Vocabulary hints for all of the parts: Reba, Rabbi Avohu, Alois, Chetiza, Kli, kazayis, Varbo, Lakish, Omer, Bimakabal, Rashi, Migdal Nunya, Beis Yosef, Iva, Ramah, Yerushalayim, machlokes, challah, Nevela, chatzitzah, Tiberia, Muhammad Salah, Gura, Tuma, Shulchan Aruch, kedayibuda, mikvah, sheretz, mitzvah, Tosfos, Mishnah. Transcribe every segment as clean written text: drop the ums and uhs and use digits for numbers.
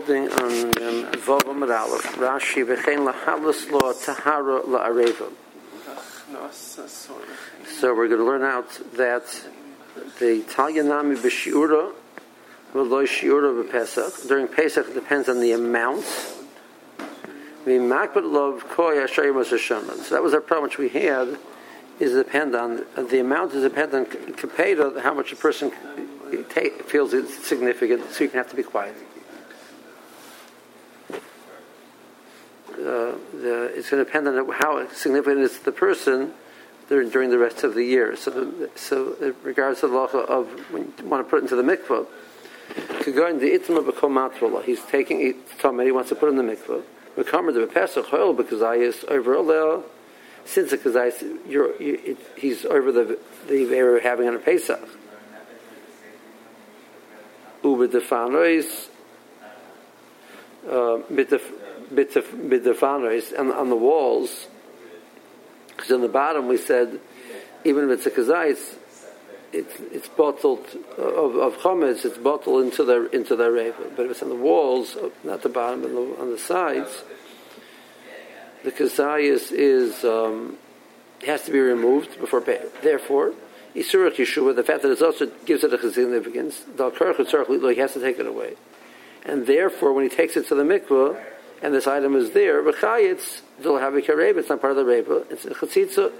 holding on Vav Amud Aleph, Rashi, v'chein lahalas lo tahara la'areva. So we're going to learn out that the talyanami b'shiura v'lo shiura v'pesach. During Pesach, it depends on the amount. So that was our problem which we had, is depend on the amount is dependent on kapeda, how much a person feels it's significant, so you can have to be quiet. It's going to depend on how significant is the person during the rest of the year. So regards to the halacha of when you want to put it into the mikvah, he's taking Tuma, he wants to put it in the mikvah. Since the kedayibuda, he's over the area we're having on a Pesach. And on the walls, because on the bottom we said, even if it's a kazayis, it's bottled of chamez. It's bottled into the Reba. But if it's on the walls, not the bottom, but on the sides, the Chatzoyes has to be removed before. Therefore, Isurach Yeshua, the fact that it also gives it a significance, he has to take it away, and therefore, when he takes it to the mikvah, and this item is there, it's not part of the Reba. It's a Chetiza.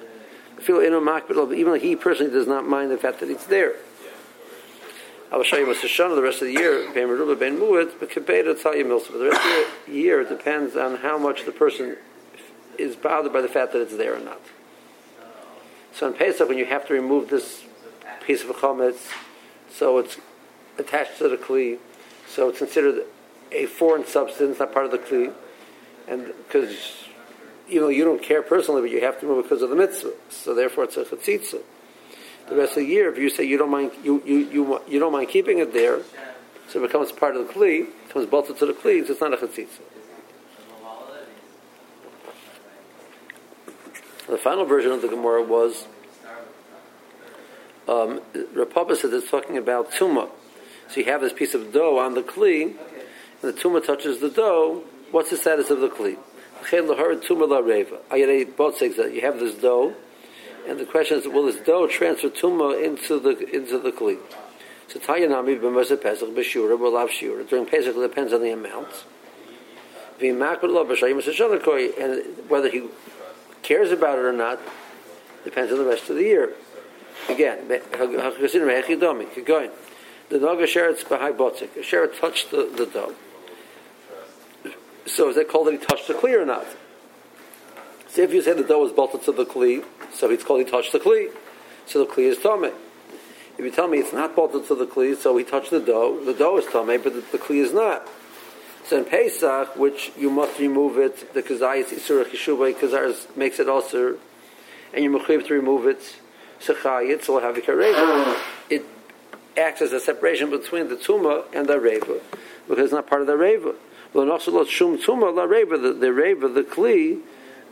Even he personally does not mind the fact that it's there. I will show you the rest of the year, but the rest of the year depends on how much the person is bothered by the fact that it's there or not. So in Pesach, when you have to remove this piece of chametz, so it's attached to the Kli, so it's considered a foreign substance, not part of the Kli, and because you don't care personally, but you have to remove it because of the mitzvah. So therefore, it's a chetzitza. The rest of the year, if you say you don't mind, you don't mind keeping it there, so it becomes part of the Kli, it becomes bolted to the Kli, so it's not a chetzitza. The final version of the Gemara was Rabba said it's talking about Tuma. So you have this piece of dough on the Kli, and the Tuma touches the dough. What's the status of the Kli? You have this dough, and the question is, will this dough transfer Tuma into the Kli? So Tayanami b'Morser Pesach b'Shura b'Lav Shura. During Pesach it depends on the amount. And whether he cares about it or not depends on the rest of the year. Again, keep going. The dog sheretz b'hai botzik. A sheretz touched the dog. So is that called that he touched the Kli or not? So if you say the dough was bolted to the Kli, so it's called he touched the Kli. So the Kli is Tomei. If you tell me it's not bolted to the Kli, so he touched the dough is Tomei, but the Kli is not. So in Pesach, which you must remove it, the Kazayas Isurach Yeshuvah, Kazayas makes it also, and you must remove it, Sechayit, or have a Reva. It acts as a separation between the Tuma and the Reva, because it's not part of the Reva. But also the Reva, the Kli,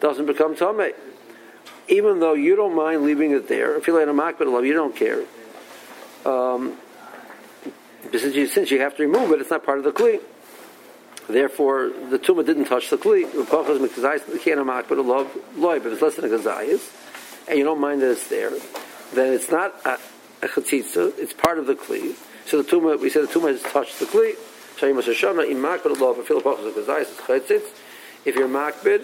doesn't become Tomei. Even though you don't mind leaving it there, if you lay in a makbid, you don't care. Since you have to remove it, it's not part of the Kli. Therefore, the Tuma didn't touch the Kli. If it's less than a Kazayas, and you don't mind that it's there, then it's not a Chatzitzah, it's part of the Kli. So the Tuma, we said the Tuma has touched the Kli. If you're makbid,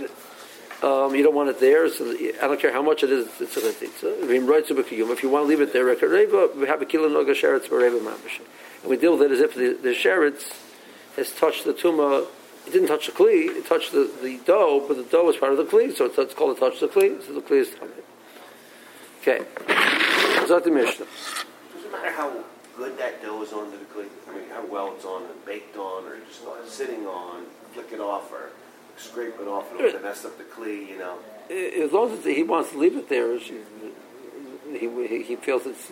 you don't want it there, so I don't care how much it is, it's a Chatzitzah. If you want to leave it there, we have a kilo noga sheretz for Reba mamash. And we deal with it as if the sheretz has touched the Tuma. It didn't touch the Kli, it touched the dough, but the dough is part of the Kli, so it's called a touch the Kli, so the Kli is Tomei. Okay. Zot the Mishnah. Does it matter how good that dough is on the Kli? I mean, how well it's on, and baked on, or just sitting on, flick it off, or scrape it off, and it would mess up the Kli, As long as he wants to leave it there, he feels it's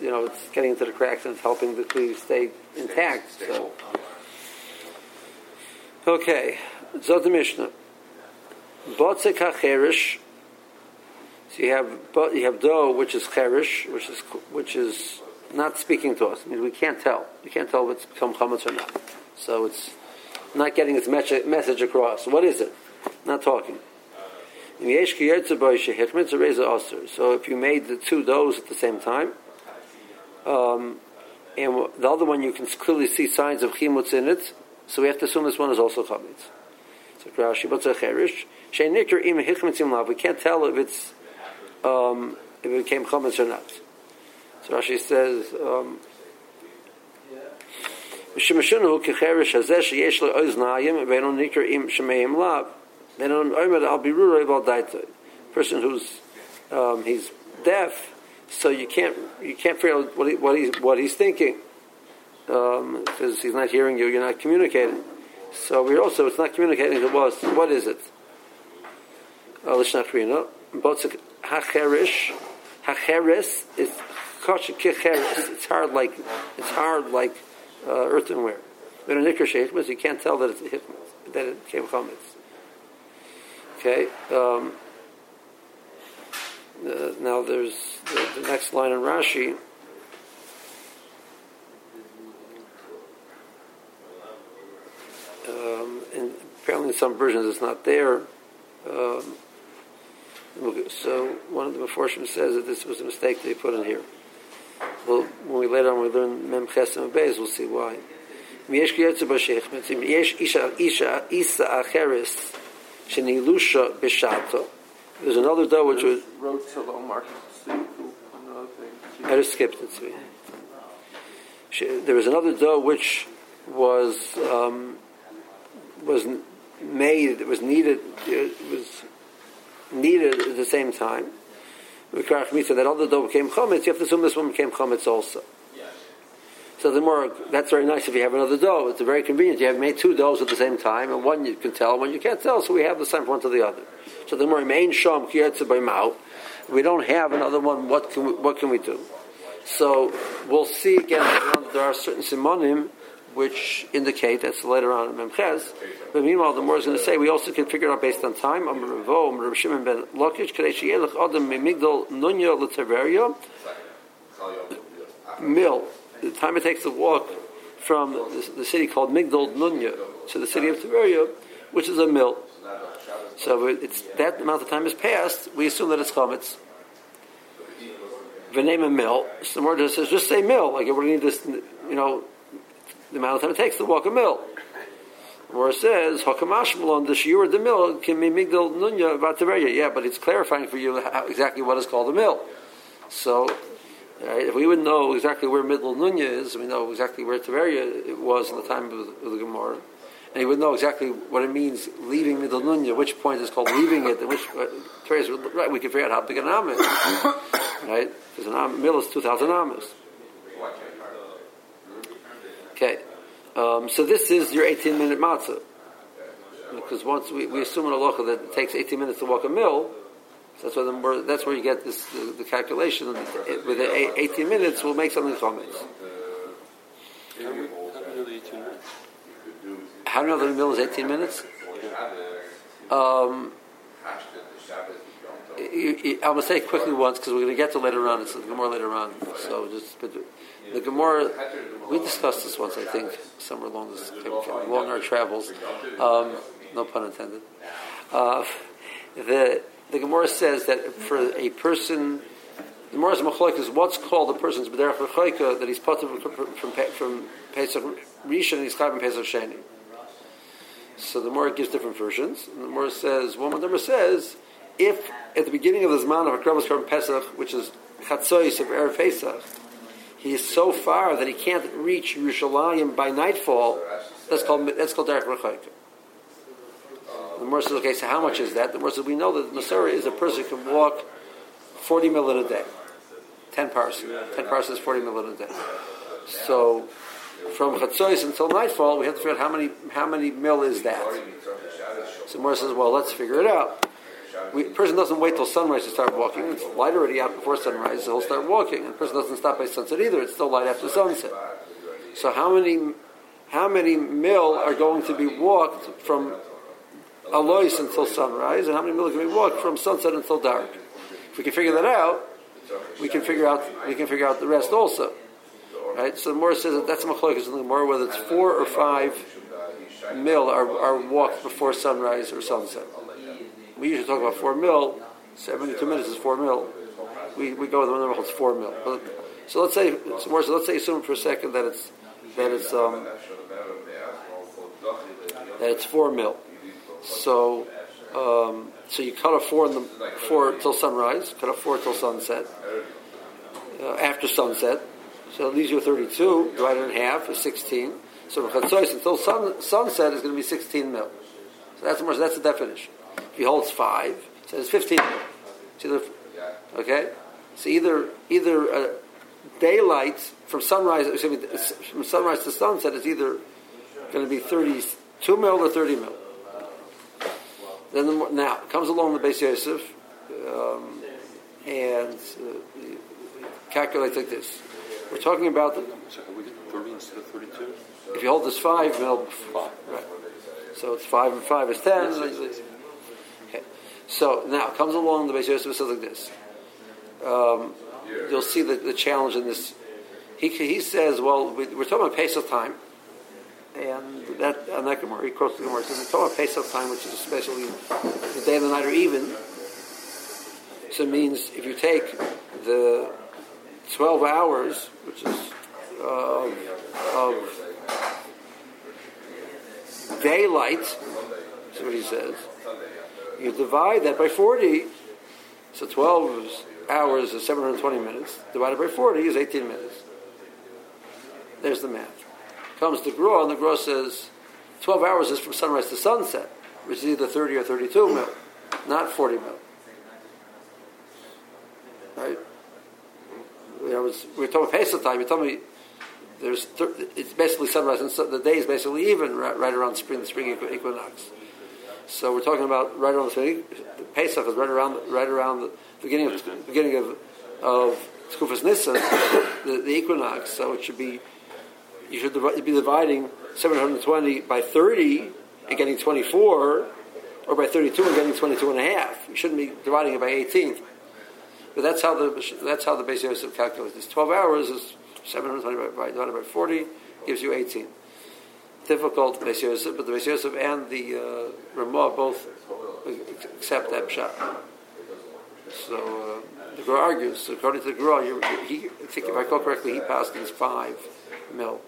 getting into the cracks and it's helping the Kli stay intact. So. Okay, Zot the Mishnah. Botzek ha-cherish. So you have dough, which is cherish, which is not speaking to us. I mean, we can't tell. We can't tell if it's become chametz or not. So it's not getting its message across. What is it? Not talking. So if you made the two doughs at the same time, and the other one you can clearly see signs of chimutz in it, so we have to assume this one is also chametz. We can't tell if it's if it became chametz or not. So Rashi says, person who's he's deaf, so you can't figure out what he's thinking, because he's not hearing you. You're not communicating. So we're also, it's not communicating as it was. What is it? Hacheres is kicheres. It's hard like earthenware. You can't tell that it came from it. Okay. Now there's the next line in Rashi. And apparently in some versions it's not there. So one of the Meforshim says that this was a mistake they put in here. Well, when we later on we learn Mem Ches and Beis, we'll see why. There's another dough which was wrote Salomar. I just skipped it. There was another dough which was made. It was needed at the same time. That other dough became chametz. You have to assume this one became chametz also. So the more, that's very nice if you have another dough. It's very convenient. You have made two doughs at the same time, and one you can tell, one you can't tell. So we have the sign from one to the other. So the more main sham kiyatze by mouth, we don't have another one. What can we do? So we'll see again. There are certain simonim which indicate that's later on in Memches. But meanwhile, the more is going to say we also can figure it out based on time. Omer Ravo, Omer Shimon ben Lokish, Kadei Sheyelach Adam Migdal Nunya leTiberia Mil. The time it takes to walk from the city called Migdal Nunya to the city of Tiberia, which is a mill. So it's that amount of time has passed, we assume that it's chametz. The name of mill, so the Morser says, just say mill, like it would need this, the amount of time it takes to walk a mill. The Morser says, Hakamashmalon, the shiur of the mill can be Migdal Nunya about Tiberia. Yeah, but it's clarifying for you exactly what is called a mill. So right, if we would know exactly where Migdal Nunya is, we know exactly where Tiberia was in the time of the Gemara, and he would know exactly what it means leaving Migdal Nunya, which point is called leaving it, and which Tiberias, right? We can figure out how big an am is, right? Because an mill is 2,000 amas. Okay, so this is your 18-minute matzah, because once we assume in halacha that it takes 18 minutes to walk a mill. That's where you get this the calculation of with the 18 minutes will make something chametz. How do you know the mill is 18 minutes? I will say quickly once because we're going to get to later on. It's the Gemara later on. So just the Gemara, we discussed this once I think somewhere along our travels. No pun intended. The Gemara says that for a person, the Gemara's machlokes is what's called a person's b'derech v'choika, that he's potter from Pesach Rishon and he's chayv from Pesach Sheni. So the Gemara gives different versions. And the Gemara says, if at the beginning of the Zman of Hakramas from Pesach, which is Chatzoyes of Erev Pesach, he is so far that he can't reach Yerushalayim by nightfall, that's called derech v'choika. The Morser says, okay, so how much is that? The Morser says, we know that the Masera is a person who can walk 40 mil in a day. 10 parson. 10 parson is 40 mil in a day. So, from Chatzoyes until nightfall, we have to figure out how many mil is that. So Morser says, well, let's figure it out. The person doesn't wait till sunrise to start walking. It's light already out before sunrise, so he'll start walking. And the person doesn't stop by sunset either. It's still light after sunset. So how many mil are going to be walked from Alois until sunrise, and how many mil can we walk from sunset until dark? If we can figure that out, we can figure out the rest also, right? So the Morser says that's a machlokes in the Gemara whether it's 4 or 5 mil are walked before sunrise or sunset. We usually talk about 4 mil. 72 minutes is 4 mil. We go with the number holds 4 mil. But, so let's say, assume for a second that it's 4 mil. So you cut off four till sunrise, cut off four till sunset. After sunset, so it leaves you 32. Divide it in half is 16. So from Chatzoyes until sunset is going to be 16 mil. So that's the definition. If he holds 5, so it's 15 mil. So either daylight from sunrise to sunset is either going to be 32 mil or 30 mil. Then now comes along the Beis Yosef and calculates like this. We're talking about the. So we get 30 instead of 32. If you hold this 5 mil, right? So it's 5 and 5 is 10. Okay. So now comes along the Beis Yosef says like this. You'll see the challenge in this. He says, well, we're talking about Pesach time, and that on that Gemara he quotes the Gemara says we're talking about Pesach time, which is especially the day and the night are even. So it means if you take the 12 hours, which is of daylight, is what he says. You divide that by 40, so 12 hours is 720 minutes. Divided by 40 is 18 minutes. There's the math. Comes to Gura, and the Gura says 12 hours is from sunrise to sunset, which is either 30 or 32 mil, not 40 mil. Right? We're talking Pesach time. You tell me, it's basically sunrise, and the day is basically even right around the spring equinox. So we're talking about right around the spring. The Pesach is right around the beginning of Tkufas Nisan, the equinox. So it should be you should be dividing 720 by 30 and getting 24, or by 32 and getting 22.5. You shouldn't be dividing it by 18. But that's how the Beis Yosef calculates this. 12 hours is 720 divided by 40 gives you 18. Difficult Beis Yosef, but the Beis Yosef and the Ramah both accept that pshat. So the Gura argues. So according to the Gura, I think if I call correctly, he passed in 5 mil.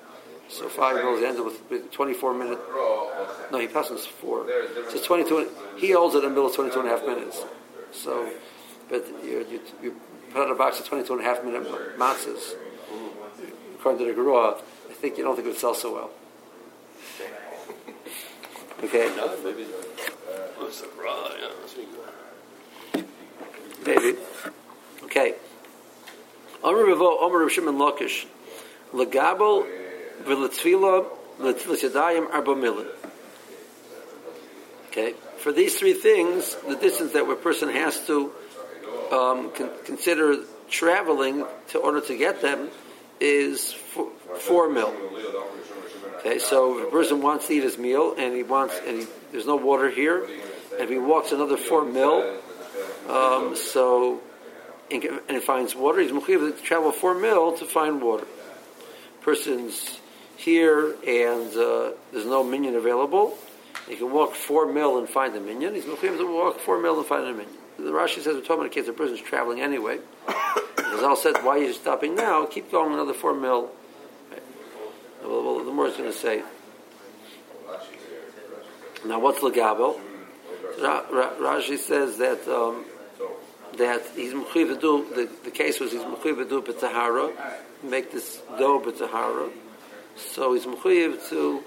So 5 mil ended with 24 minutes. No, he passed in 4. So 22. He holds it in the middle of 22.5 minutes. So. But you put out a box of 22.5 minute matzahs. According to the Gura, I don't think it would sell so well. Okay. Maybe. Okay. Omer Revo, Omer Rav Shimon Lakish, Legabel v'letfila l'tfilas yadayim 4 mil. Okay. For these three things, the distance that a person has to consider traveling in order to get them is 4 mil. Okay, so if a person wants to eat his meal and there's no water here, and if he walks another 4 mil, and he finds water, he's mechuyev to travel 4 mil to find water. Person's here and there's no minion available. He can walk 4 mil and find a minion. He's mechuyev to walk 4 mil and find a minion. The Rashi says we're talking about a case the person's traveling anyway. Chazal said, why are you stopping now? Keep going another 4 mil. Right. Well, the Morser's going to say. Now, what's Legabel? Rashi says that he's mechuyev to do, the case was he's mechuyev to do b'tahara, make this dough b'tahara. So he's mechuyev to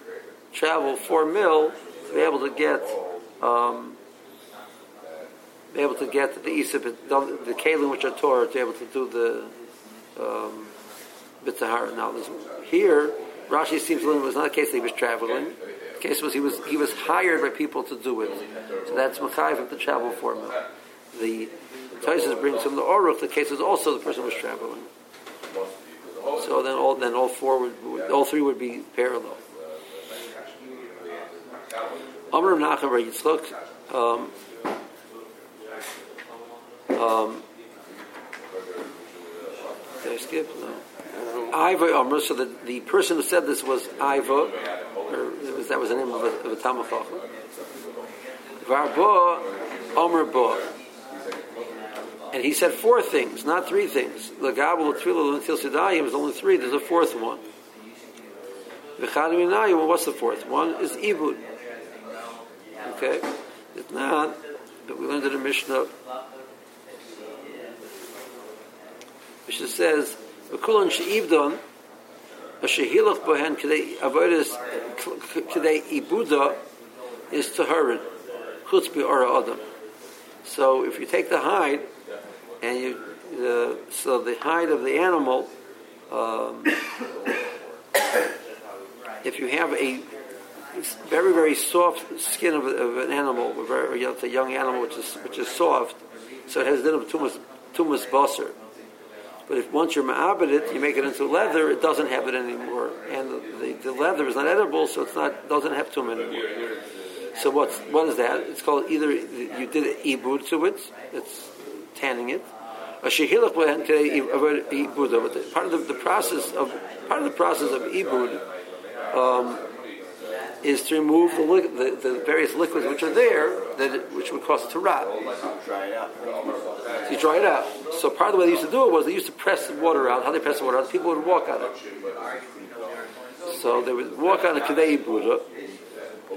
travel 4 mil to be able to get. Able to get the Isa, the Kalim which are Torah, to be able to do the B'Tahara. Now, here, Rashi seems to learn it was not a case that he was traveling. The case was he was hired by people to do it. So that's Mechayiv to travel 4 mil. The Tosas brings from the Oruk, the case was also the person was traveling. So then all all three would be parallel. Amr Nachem Rav Yitzchok. Did I skip? No. Iva Omer, so the person who said this was Iva, or it was because that was the name of a Talmud Chacham. Varbo, Omer Bo. And he said four things, not three things. L'gabul, Tfilah, L'Til Sidai, it was only three. There's a fourth one. Well, what's the fourth one? Is ibud. Okay? If not, but we learned in the Mishnah. Mishnah says, V'kulon she'ibdon, she'hilach bohen kedayibuda is tahurin. Chutz bi'ora adam. So if you take the hide, and you, so the hide of the animal, if you have a very, very soft skin of an animal, it's a young animal which is soft, so it has little Tuma's Morser. But if once you're ma'abed it, you make it into leather, it doesn't have it anymore. And the leather is not edible, so doesn't have Tuma anymore. So what is that? It's called either you did an ibud to it, it's tanning it, or shehilach b'hen k'day ibud. Part of the process of ibud is to remove the various liquids which are there, which would cause it to rot. So you dry it out. So part of the way they used to do it was they used to press the water out. How they press the water out? People would walk on it. So they would walk on a kedayibuda.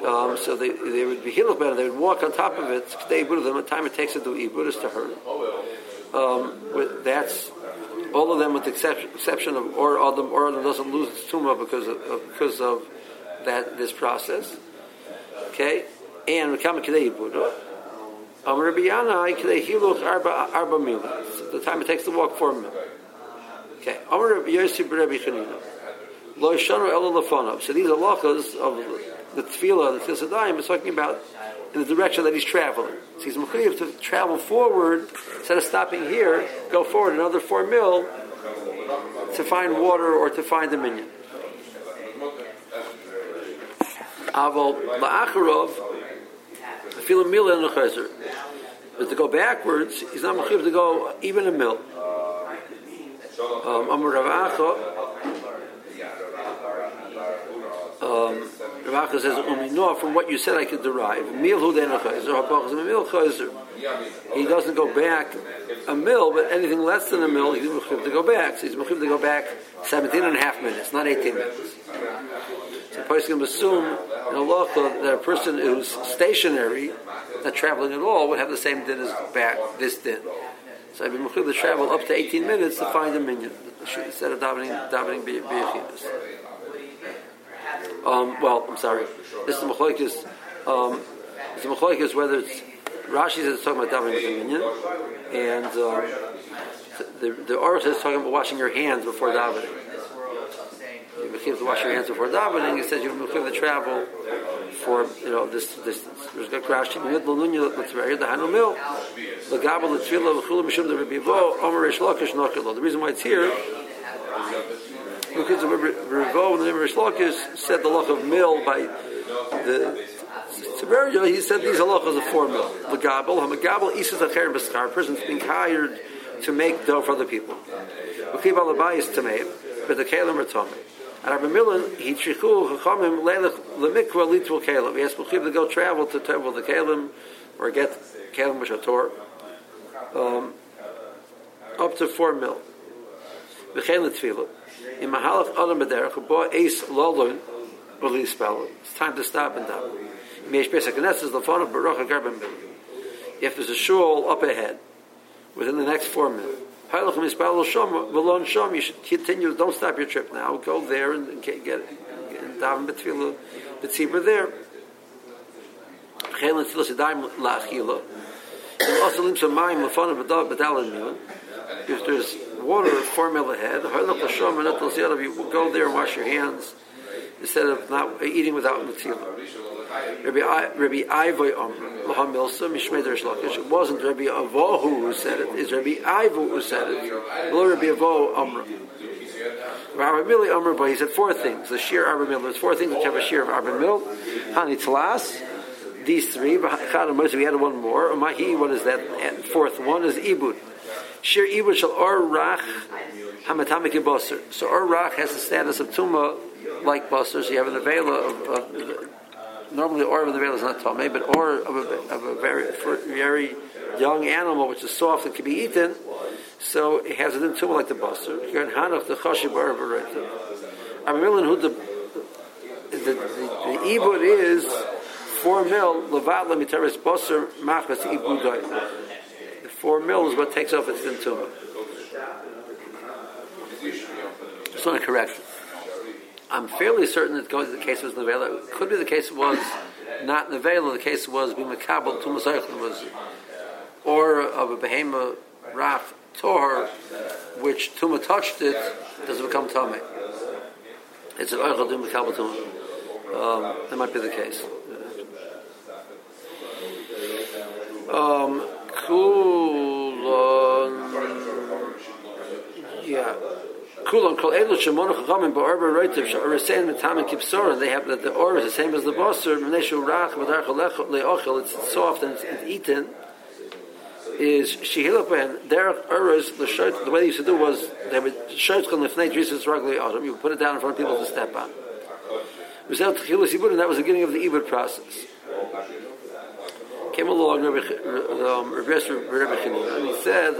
So they would be hilach better. They would walk on top of it. Kedayibuda. The time it takes to do ibud is to hurt. That's all of them, with the exception of or adam. Or adam doesn't lose its tumah because of this process. Okay? And we come kedayibuda. Arba mil. The time it takes to walk 4 mil. Okay. Omer Rabbi Yosef Rabbi Chanina. Lo shanu ela lefonav. So these halachas of the tefillah, the tzadayim, is talking about in the direction that he's traveling. So he's mechuyav to travel forward instead of stopping here. Go forward another 4 mil to find water or to find the minion. Aval laacharov. But to go backwards, he's not mechuyav to go even a mil. Rav Acha says, from what you said I could derive. He doesn't go back a mil, but anything less than a mil, he's mechuyav to go back. So he's mechuyav to go back 17 and a half minutes, not 18 minutes. So a person can assume in halacha that a person who's stationary, not traveling at all, would have the same din as back this din. So I've been mechuyav to travel up to 18 minutes to find a minion instead of davening b'yachidus. I'm sorry. This is machlokes. It's machlokes whether it's Rashi says it's talking about davening b'minion, and the Aruch is talking about washing your hands before davening. You're mechuyav to wash your hands before davening. He says you're mechuyav to travel for this distance. There's a Rashi Migdal Nunya the Hanu Mil the Gabal the Tefillah L'Chulam Mishum the Rabbi Avohu Omer Reish Lakish Nokelo. The reason why it's here because the Rabbi Avohu and the Reish Lakish said the Lach of Mil by the Tiberia. He said these halachas of 4 mil. The Gabal Hamagabal Isis Acher Beskar. Person's being hired to make dough for other people. Ukiv Alabai is Tamei, but the Kalim are Tamei. And Rabbi Millan, he trichu chachamim leilach lemikvah litul kalim. He asked Mechiv to go travel to temple the kalim, or get kalim b'shator, up to 4 mil. V'chein l'tefillah in mahalach adam b'derech ubo eis lolun b'lis balun. It's time to stop and daven. Meish Pesach Knesses l'fon of baruch hagarben mil. If there's a shul up ahead, within the next 4 mil. You should continue. Don't stop your trip now. Go there and get daven b'tefillah b'tzibur there. If there's water 4 mil ahead, you go there and wash your hands instead of not eating without b'tefillah. Rabbi Iva it wasn't Rabbi Avohu who said it. It's Rabbi Iva who said it. Rabbi Avohu Amra. Rabbi Mili Amra, but he said 4 things. The sheer Rabbi Mili. There's 4 things which have a sheer of Rabbi Mili. Hanitlas. These 3. We had 1 more. Mahi. What is that? And 4th one is ibud. Sheer ibud shall orach hamatamik ibasser. So orach has the status of tuma like basser. So you have a nevela of normally or of the veil is not tamei, but or of a very young animal which is soft and can be eaten, so it has it in Tuma like the buster. Here in Hanuf, the chashiv or of a reita. I'm reeling who the ibud is 4 mil levat lemiteres buster machas ibudai. 4 mil is what takes off its in Tuma. It's not a correction. I'm fairly certain that the case was Nevela. It could be the case was not Nevela. The case was Bimakabal Tumasaychim was or of a behema Raf Tohar, which Tuma touched it, doesn't become Tame. It's an Oichel Dumakabal Tuma. That might be the case. Yeah. They have that the or is the same as the bosser. It's soft and it's eaten. Is the way they used to do was they would you put it down in front of people to step on. And that was the beginning of the ibud process. Came along Rabbi and he said,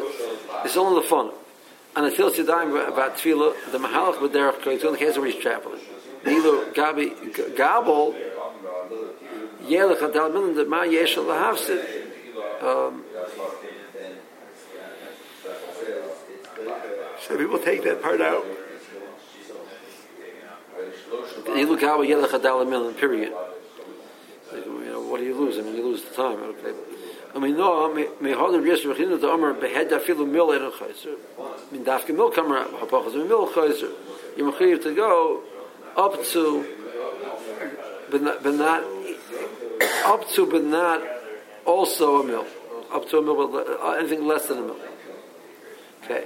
"It's only the fun." And until Sidaim about Tefillah, the Mahalach with Derech Koytu in the case where he's traveling. Neither Gabal, Yelech Adal Milan, the Ma Yeshel Lahavsid. So we will take that part out. Neither Gabal, Yelech Adal Milan, period. What do you lose? I mean, you lose the time. Okay. I mean, no, may hold the yes beginning the Omer behead that fill mill in Kaiser. I mean, dafke mill camera hapochas mill Kaiser. You must have to go up to but not up to but not also a mill. Up to a mill, anything less than a mill. Okay.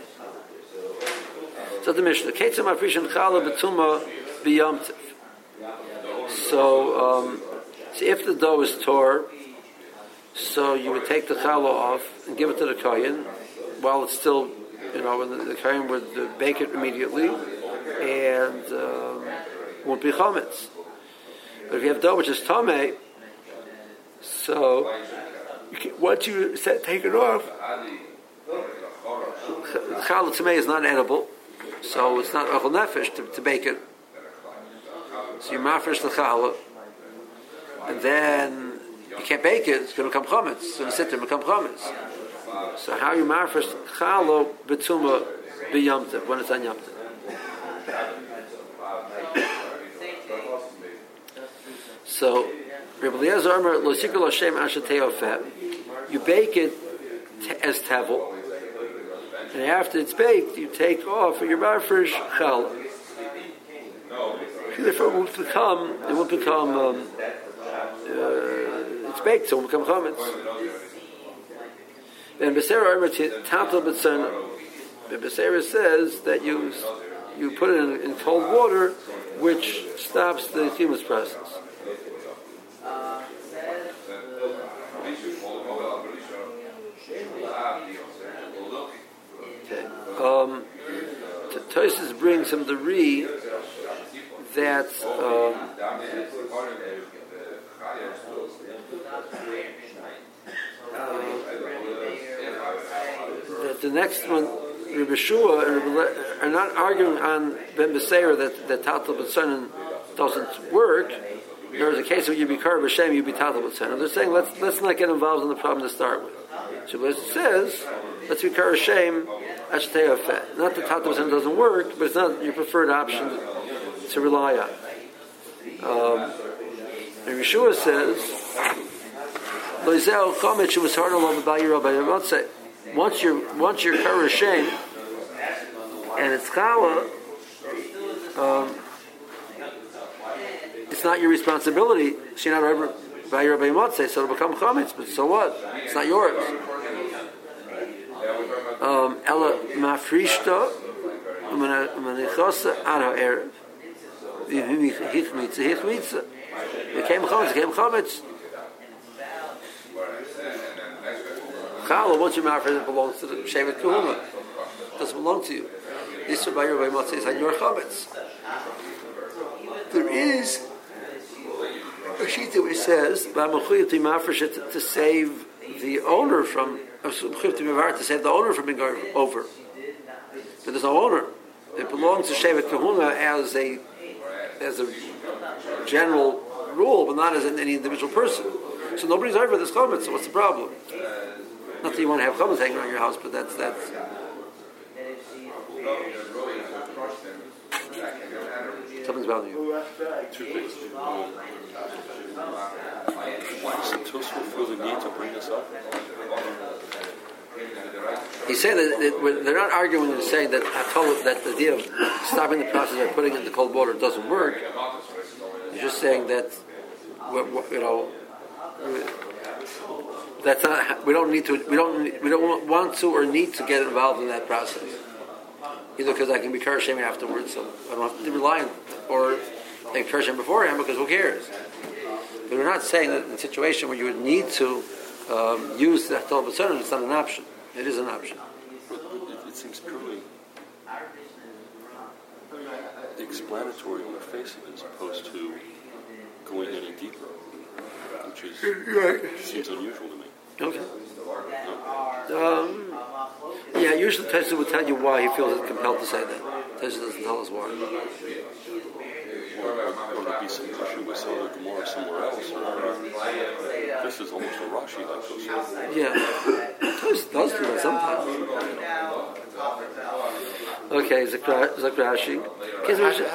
So the Mishnah, Ketzim Afrishan Challah B'Tuma B'Yom Tov. So if the dough is tore, so you would take the challah off and give it to the kohen while it's still, and the kohen would bake it immediately and won't be chametz. But if you have dough which is tamei, so once you take it off, challah tamei is not edible, so it's not ochel nefesh to bake it. So you mafresh the challah, and then you can't bake it, it's going to become chametz. It's going to sit there and become chametz. So how you mafresh challah b'tuma b'yom tov when it's on yom tov? So Rabbi Eliezer Omer l'sikul Hashem asher teofeh. You bake it as tevel, and after it's baked, you take off your mafresh challah. Therefore, it won't become. It's baked, so it will become chametz. And Becerra says that you put it in cold water, which stops the timus process. Tosas brings him the re that. The next one, Rabbi Shua and are not arguing on Ben Becerra that Tatal B'Tzanan doesn't work. There is a case where you be Kar B'Shem, you be Tatal B'Tzanan. They're saying let's not get involved in the problem to start with. So as it says, let's be Kar B'Shem, Ashtei Afet. Not that Tatal B'Tzanan doesn't work, but it's not your preferred option to rely on. And Yeshua says, "Loizel chometz was hard along by your Rabbi." Once you're kara shein and it's challah, it's not your responsibility. She's not ever by your Rabbi Motzei, so it'll become chometz. But so what? It's not yours. Ella mafrishta umanichosa ad ha'erev. Hichmitza. It came chametz. Challah, once you marry, it belongs to the shevet kuhuma. It doesn't belong to you. This is by your Matzah, it's on your chametz. There is Shita, which says to save the owner from being over, but there's no owner. It belongs to Shevet Kahuna as a general rule, but not as in any individual person. So nobody's over this chametz. So what's the problem? Not that you want to have chametz hanging around your house, but that's. Something's bothering you. 2 weeks. Why does Tosfos feel the need to bring this up? He said that they're not arguing and saying that the idea of stopping the process of putting it in the cold water doesn't work. He's just saying that that's not. We don't want to or need to get involved in that process. Either because I can be karashem afterwards, so I don't have to rely on, or I can karashem beforehand because who cares? But we're not saying that in a situation where you would need to use the Hatal B'Tzonim, it's not an option. It is an option. It seems purely explanatory on the face of it as opposed to going any deeper, which seems unusual to me. Okay. Usually Tosfos would tell you why he feels it's compelled to say that. Tosfos doesn't tell us why. Or would be some issue with some other Gemara somewhere else. Or this is almost a Rashi like Tosfos. Yeah. Tosfos does do that sometimes. Okay, Zak Rashi. How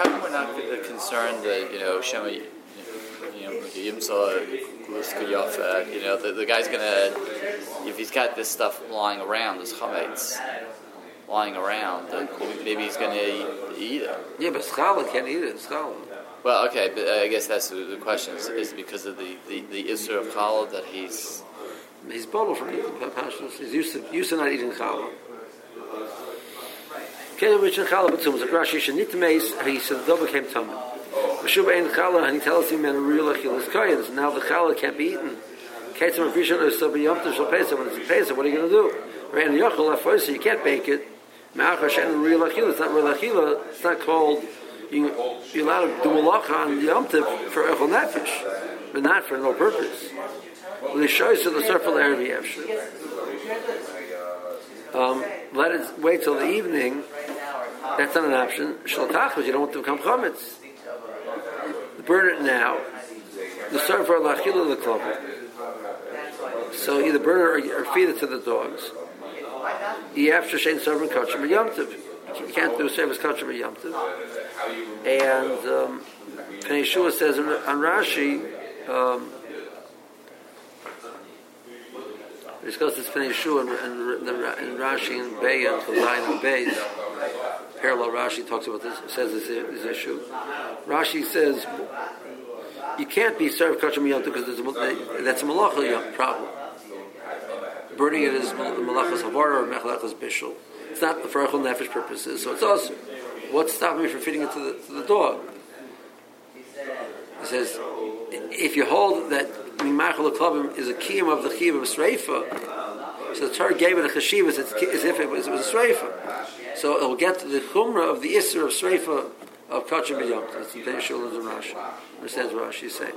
come we're not concerned that, Shema the guy's gonna, if he's got this stuff lying around, this chametz lying around, then maybe he's gonna eat it. Yeah, but challah can't eat it. It's challah. Well, okay, but I guess that's the question. Is it because of the isser of challah that he's bottled from eating passions. He's used to not eating challah. He said the dough became tummy. And he tells him, now the challah can't be eaten. When it's in Pesach, what are you going to do? You can't bake it. It's not real achila. It's not called. You're allowed to do malacha on Yom Tov for echol nefesh, but not for no purpose. Let it wait till the evening. That's not an option. You don't want to become chametz. Burn it now. The serve for lachila the club. So either burn it or feed it to the dogs. You have to shame serve and kachim yamtiv. You can't do serve as kachim yamtiv. And Yeshua says on Rashi, discusses Yeshua and Rashi and Bay and Chazayin and Bays. Parallel Rashi talks about this, says this issue. Rashi says you can't be served kachim yamtiv because that's a malacha problem. Burning it is malachas havara or malachas bishul. It's not for echol nefesh purposes, so it's also what's stopping me from feeding it to the dog? He says if you hold that mimachal klabim is a kiyum of the chiv of sreifa, so the Torah gave it a chashivas as if it was a sreifa. So it will get to the chumrah of the isser of sreifa of kachim b'yom. That's the day shul of the Rashi. Understands what Rashi is saying.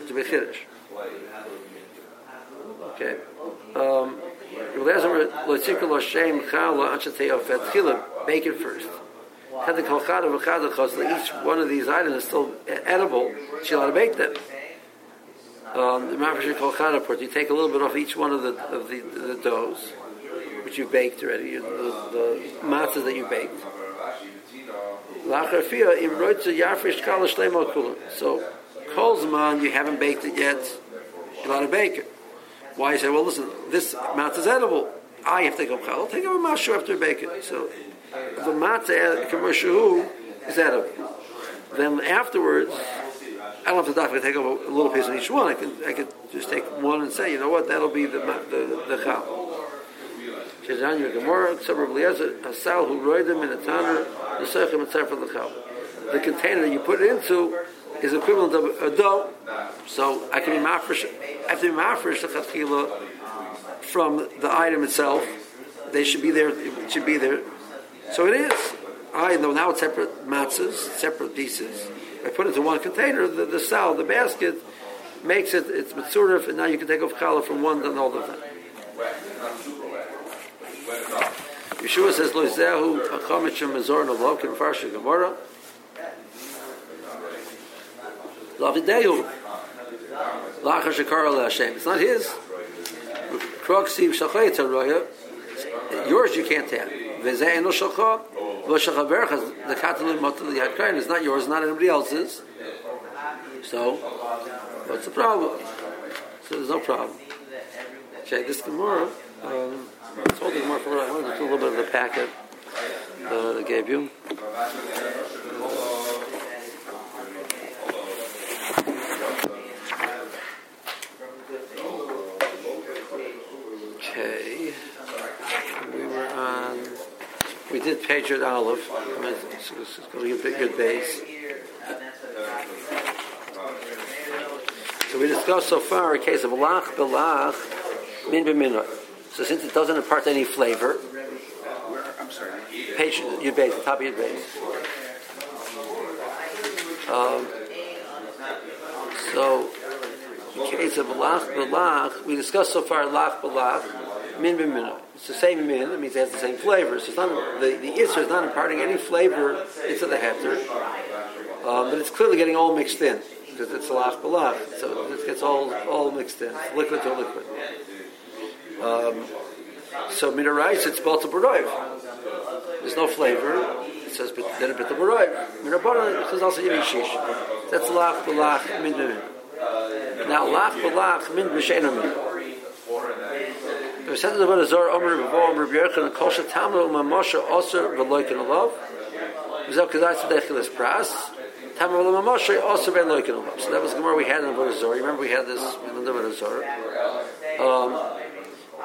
It's a bit chiddush. Okay. Bake it first. Each one of these items is still edible. She'll have to bake them. You take a little bit off each one of the doughs, which you baked already, the matzah that you baked. So, kolzman, you haven't baked it yet. You got to bake it. Why? You say, well, listen, this matzah is edible. I have to take up chal. Take up a mashu after you bake it. So, the matzah kamashu is edible. Then afterwards, I don't have to take up a little piece on each one. I could just take one and say, you know what? That'll be the chal. The container that you put it into is equivalent of a dough, so I can be mafresh. I have to be mafresh the chatchila from the item itself. They should be there. It should be there. So it is. I know now it's separate matzahs, separate pieces. I put it into one container. The basket makes it, it's Mitsurif, and now you can take off challah from one and all of that. Yeshua says, Loizehu, Pachamichem, Mizor, Nolokim, Farsha, Gemara. Lavidehu. Lachashakara, Lashem. It's not his. Krogsiv, Shachayet, Roya. Yours you can't have. Vezeinu, Shachah. Vashachaberchas, the Katalim, Motel, Yadkain. It's not yours, not anybody else's. So, what's the problem? So there's no problem. Okay, this Gemara, let's hold the Gemara for a while. Let's do a little bit of the packet they gave you. Okay, we were on, we did page at Olive. It's going to give a good base. So we discussed so far a case of lach belach, min b'minah. So since it doesn't impart any flavor, page your base, the top of your base. So the case of lach belach, we discussed so far lach belach, min b'minah. It's the same min, that means it has the same flavor. So it's not, the isser is not imparting any flavor into the hefter, but it's clearly getting all mixed in. Because it's lach b'lach, so it gets all mixed in, liquid to liquid. So minaraisa, it's b'al to b'roiv. There's no flavor. It says then a bit to b'roiv. Minarabana, it says also yirishish. That's lach b'lach min b'min. Now lach b'lach min b'shenamin. The sentence of the Zor Omer b'vo Omer b'yerchan and kosha tamlo mamosha osur v'loikin alav. V'zal k'zayis v'dechilis pras. So that was the Gemara we had in the Zor. Remember we had this in the Zor.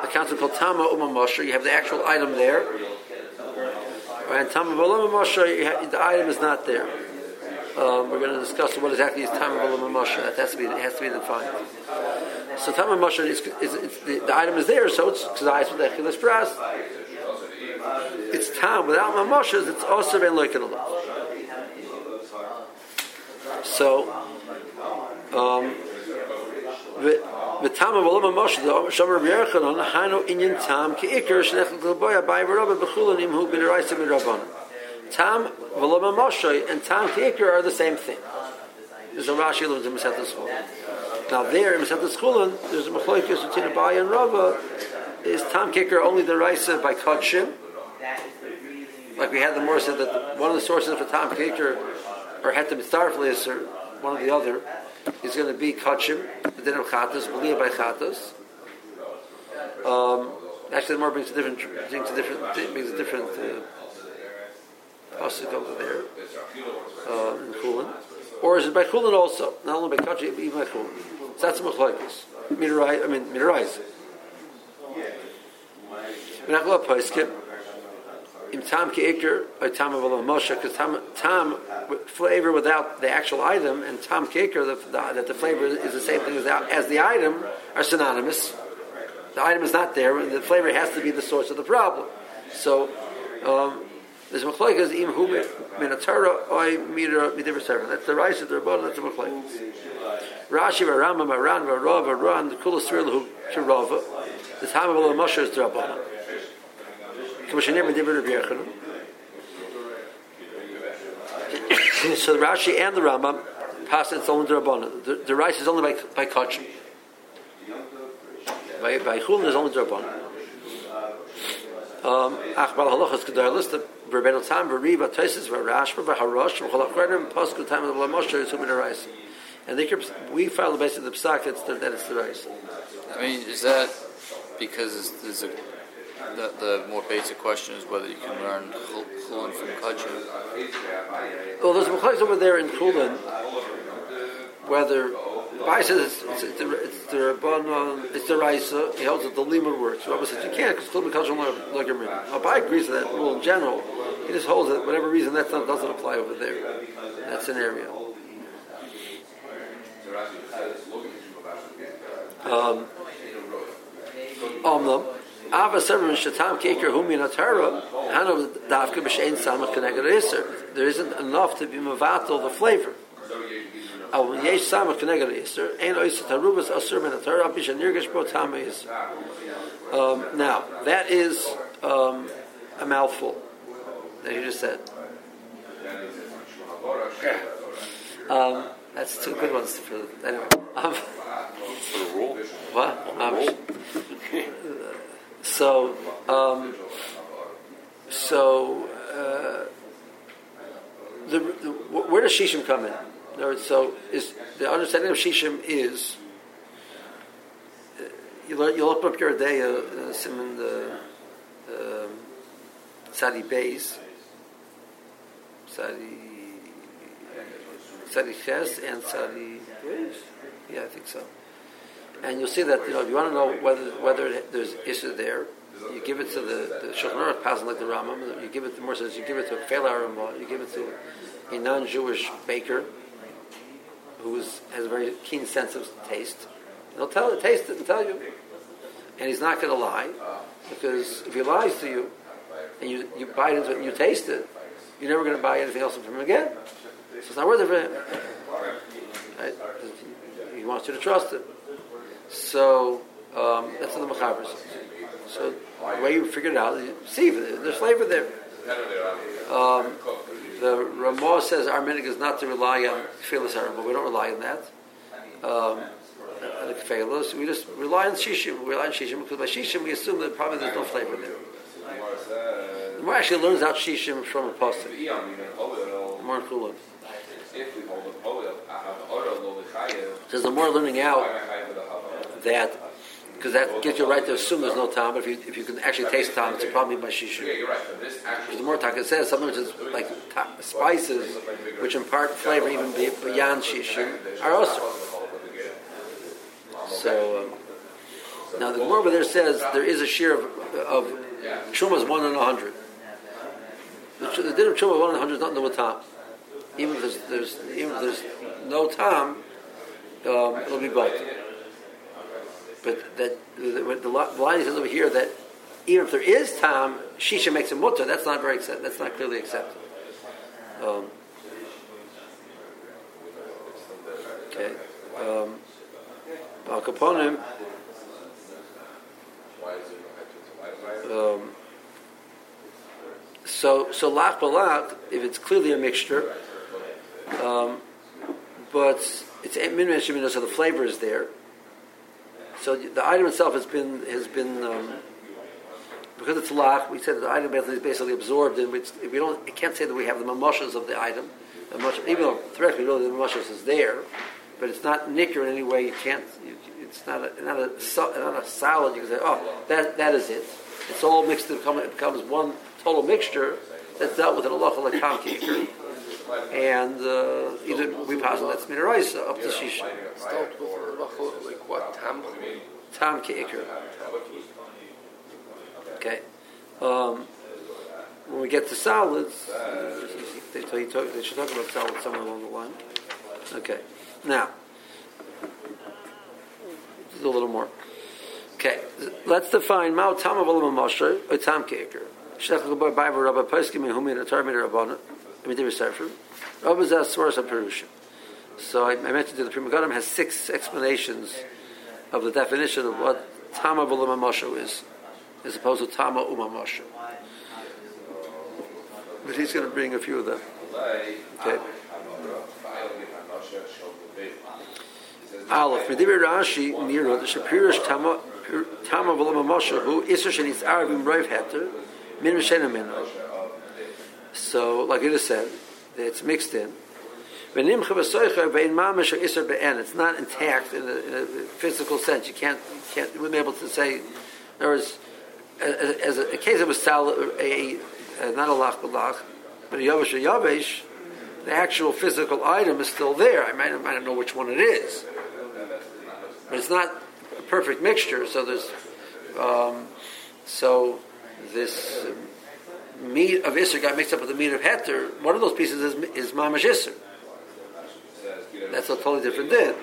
A concept called Tama Uma Moshe. You have the actual item there. And Tama V'Lama Moshe, the item is not there. We're going to discuss what exactly is Tama V'Lama Moshe. That has to be defined. So Tama Moshe, it's the item is there, so it's K'zayis V'dechilis Pras. It's Tam. Without Mamoshes, it's also Ben Loikin Alav. So, the time of Olam Moshe, the Shomer B'Yerchanon, Hano Inyan Tam Keikar Shnechet L'Boya by Rabba B'Chulanim Hu B'Neraisa B'Rabbanon. Tam Olam Moshe and Tam Keikar are the same thing. There's a Rashi learns in Maseches Chulin. Now there in Maseches Chulin, there's a machlokes between Abaye and Reba. Is Tam Keikar only the Raisa by Kodshim? Like we had the Morser that one of the sources for Tam Keikar, or had to be starfless, or one or the other, is going to be kachim, but then chatos, believed by chatos. Actually, the more brings a different pasuk over there in Kulin, or is it by Kulin also? Not only by kachim, but even by Kulin. So that's machlokes. Midorize. Menachla poskim. Im tam keikar by tam of Olam Moshe, because tam flavor without the actual item and tam keikar that the flavor is the same thing as the item are synonymous. The item is not there, and the flavor has to be the source of the problem. So there's machlokes im hu minatara oy midiver seven. That's the rice of the Rabbanon. That's the machlokes. Rashi v'Rama v'Ran v'Rov v'Ran the kulas rilhu kirova. The tam of Olam Moshe is the Rabbanon. So the Rashi and the Ramah pass its own Drabana. The rice is only by Kachim. By Chulin is only Drabana. Achbal halachas kedayibuda the Rebbeinu Tam v'Reba Tosas v'Rashi v'Harosh v'Cholach Kodenim Pasuk Tam of Olam Moshe is Humin Rice. And we file the basis of the Pesach that it's the rice. I mean, is that because there's a The more basic question is whether you can learn Chulin from Kachim. Well, there's machlokes over there in Chulin whether Bai says it's the Rabbanon, it's the Raisa. He holds that the Limud works. So Rabbi says you can't because Chulin and Kachim like your Now Bai agrees to that rule in general. He just holds that whatever reason that doesn't apply over there. That scenario. There isn't enough to be mavatal the flavor. Now, that is a mouthful that you just said. That's two good ones for anyway. What? Where does shishim come in? So is the understanding of shishim is you'll open up your day in the Sadi Bays, Sadi Ches and Sadi Bays. Yeah, I think so. And you'll see that if you want to know whether there's issue there, you give it to the Shulchan Aruch Pazin like the Ramam. You give it to Morser. You give it to a Fela Ramah. You give it to a non-Jewish baker who has a very keen sense of taste. And he'll taste it and tell you. And he's not going to lie, because if he lies to you and you bite into it and you taste it, you're never going to buy anything else from him again. So it's not worth it for him. Right? He wants you to trust him. So that's in the machabers. So the way you figure it out, you see there's flavor there. The Ramah says our minhag is not to rely on kefeilos harim, but we don't rely on that. The kefeilos, we just rely on shishim. We rely on shishim because by shishim we assume that probably there's no flavor there. The more actually learns out shishim from a pasuk. The more cool. There's the more learning out that, because that gives you a right to assume there's no tam, but if you can actually taste tam, it's a problem by shishu. Because the more taka says, sometimes it's like spices, which impart flavor even beyond shishu, are also. So, now the Gemara over there says there is a share of Tuma's 1 in 100. The din of Tuma 1 in 100 is not no tam. Even if there's no tam, it'll be both. But the line says over here that even if there is tam, shisha makes a mutter. That's not very accepted. That's not clearly accepted. Okay. Al Kaponim. So lach b'lach, if it's clearly a mixture, but it's minimum sheminos, so the flavor is there. So the item itself has been because it's lach. We said the item is basically absorbed, and we can't say that we have the mamashas of the item. Even though theoretically we know the mamashas is there, but it's not nicker in any way. You can't. It's not a salad. You can say, oh, that is it. It's all mixed. It becomes one total mixture that's dealt with in a halacha lekam kikar. And either we posit that's mineraisa up to shisha. Start with like what? Tam ke'ikr. Okay. When we get to salads, they should talk about salads somewhere along the line. Okay. Now, just a little more. Okay. Let's define mao tam avalim ma'asher or tam ke'ikr. Shnechel by Bible Rabbi Pesach mehumi and Atar meter abana. So I mentioned that the Prima Gadam has 6 explanations of the definition of what Tama V'Lema Moshe is, as opposed to Tama Uma Moshe. But he's going to bring a few of them. Okay. Aleph, Medivir Rashi, Niro, the Shapirish Tama V'Lema Moshe, who Isser Shenis Arvim Roiv Heter, Min Meshena Minro. So, like you just said, it's mixed in. It's not intact in a physical sense. You wouldn't be able to say. There is, as a case of a salad, not a lach b'lach, but a yavesh or yavesh, the actual physical item is still there. I might not know which one it is, but it's not a perfect mixture. So there's, this. Meat of Isser got mixed up with the meat of Heter. One of those pieces is Mamash Isser. That's a totally different din.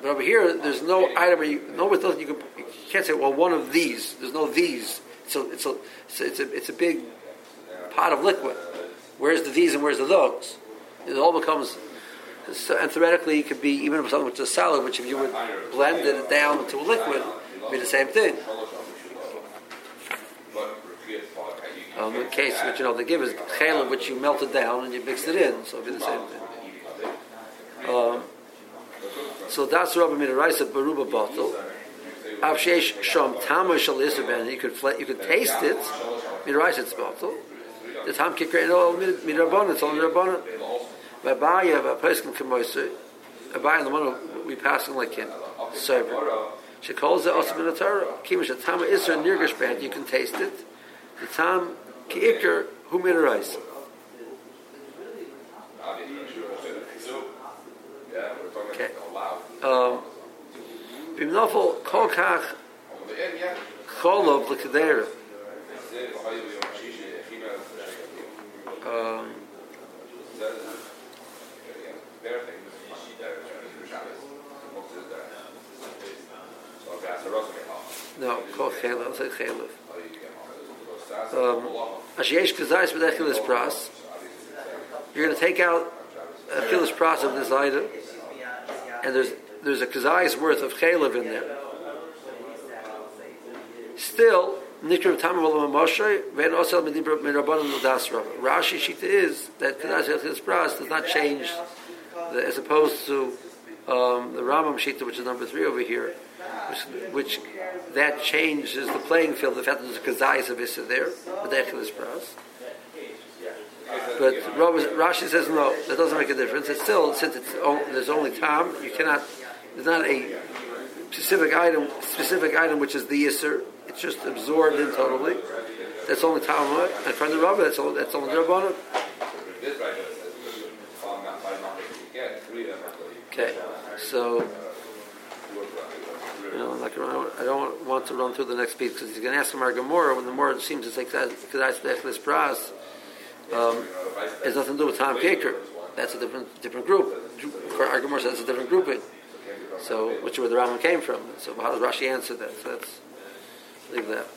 But over here, there's no item. You can't say, well, one of these. There's no these. So it's a big pot of liquid. Where's the these and where's the those? It all becomes So, and theoretically, it could be even with something which is solid, which if you would blend it down to a liquid, it'd be the same thing. In the case which they give is challah, which you melt it down and you mix it in, so it'd be the same thing. So that's Rabbi made a rice of baruba bottle. Avsheish sham tama shal isben. You could taste it. Made a rice of bottle. The tam kikra all made rabbanon. It's all rabbanon. Abaya, Pesach from Morser. Abaya, the one who we passing like him, sober. She calls it also minatar. Kimish the tam isra nirgish band. You can taste it. The tam kikra who made a rice. Okay. Bimnafel kolkach cholov l'kedera. No, kol chelov. I'll say chelov. Asheyesh kazayis b'dechilas pras. You're going to take out a chilas pras of this item, and there's a kazayis worth of chelav in there. Still, nikram tam v'olam moshe ve'en osel medibra merabanan l'dasra. Rashi shita is that kazayis b'dechilas pras does not change, as opposed to the Ramah shita, which is number 3 over here, which that changes the playing field. The fact that there's a kazayis of issa there, b'dechilas pras. But Rashi says no, that doesn't make a difference. It's still, since it's there's only tam, you cannot. There's not a specific item which is the yisr. It's just absorbed in totally. That's only Talmud, and from the Reba, that's all the Rabbanim. Okay, so I don't want to run through the next piece because he's going to ask him our Gemara when the Gemara seems to say this pras. Has nothing to do with Tom Kaker. That's a different group. Our Gemara says it's a different grouping. So, which is where the Rambam came from. So, how does Rashi answer that? So, let's leave that.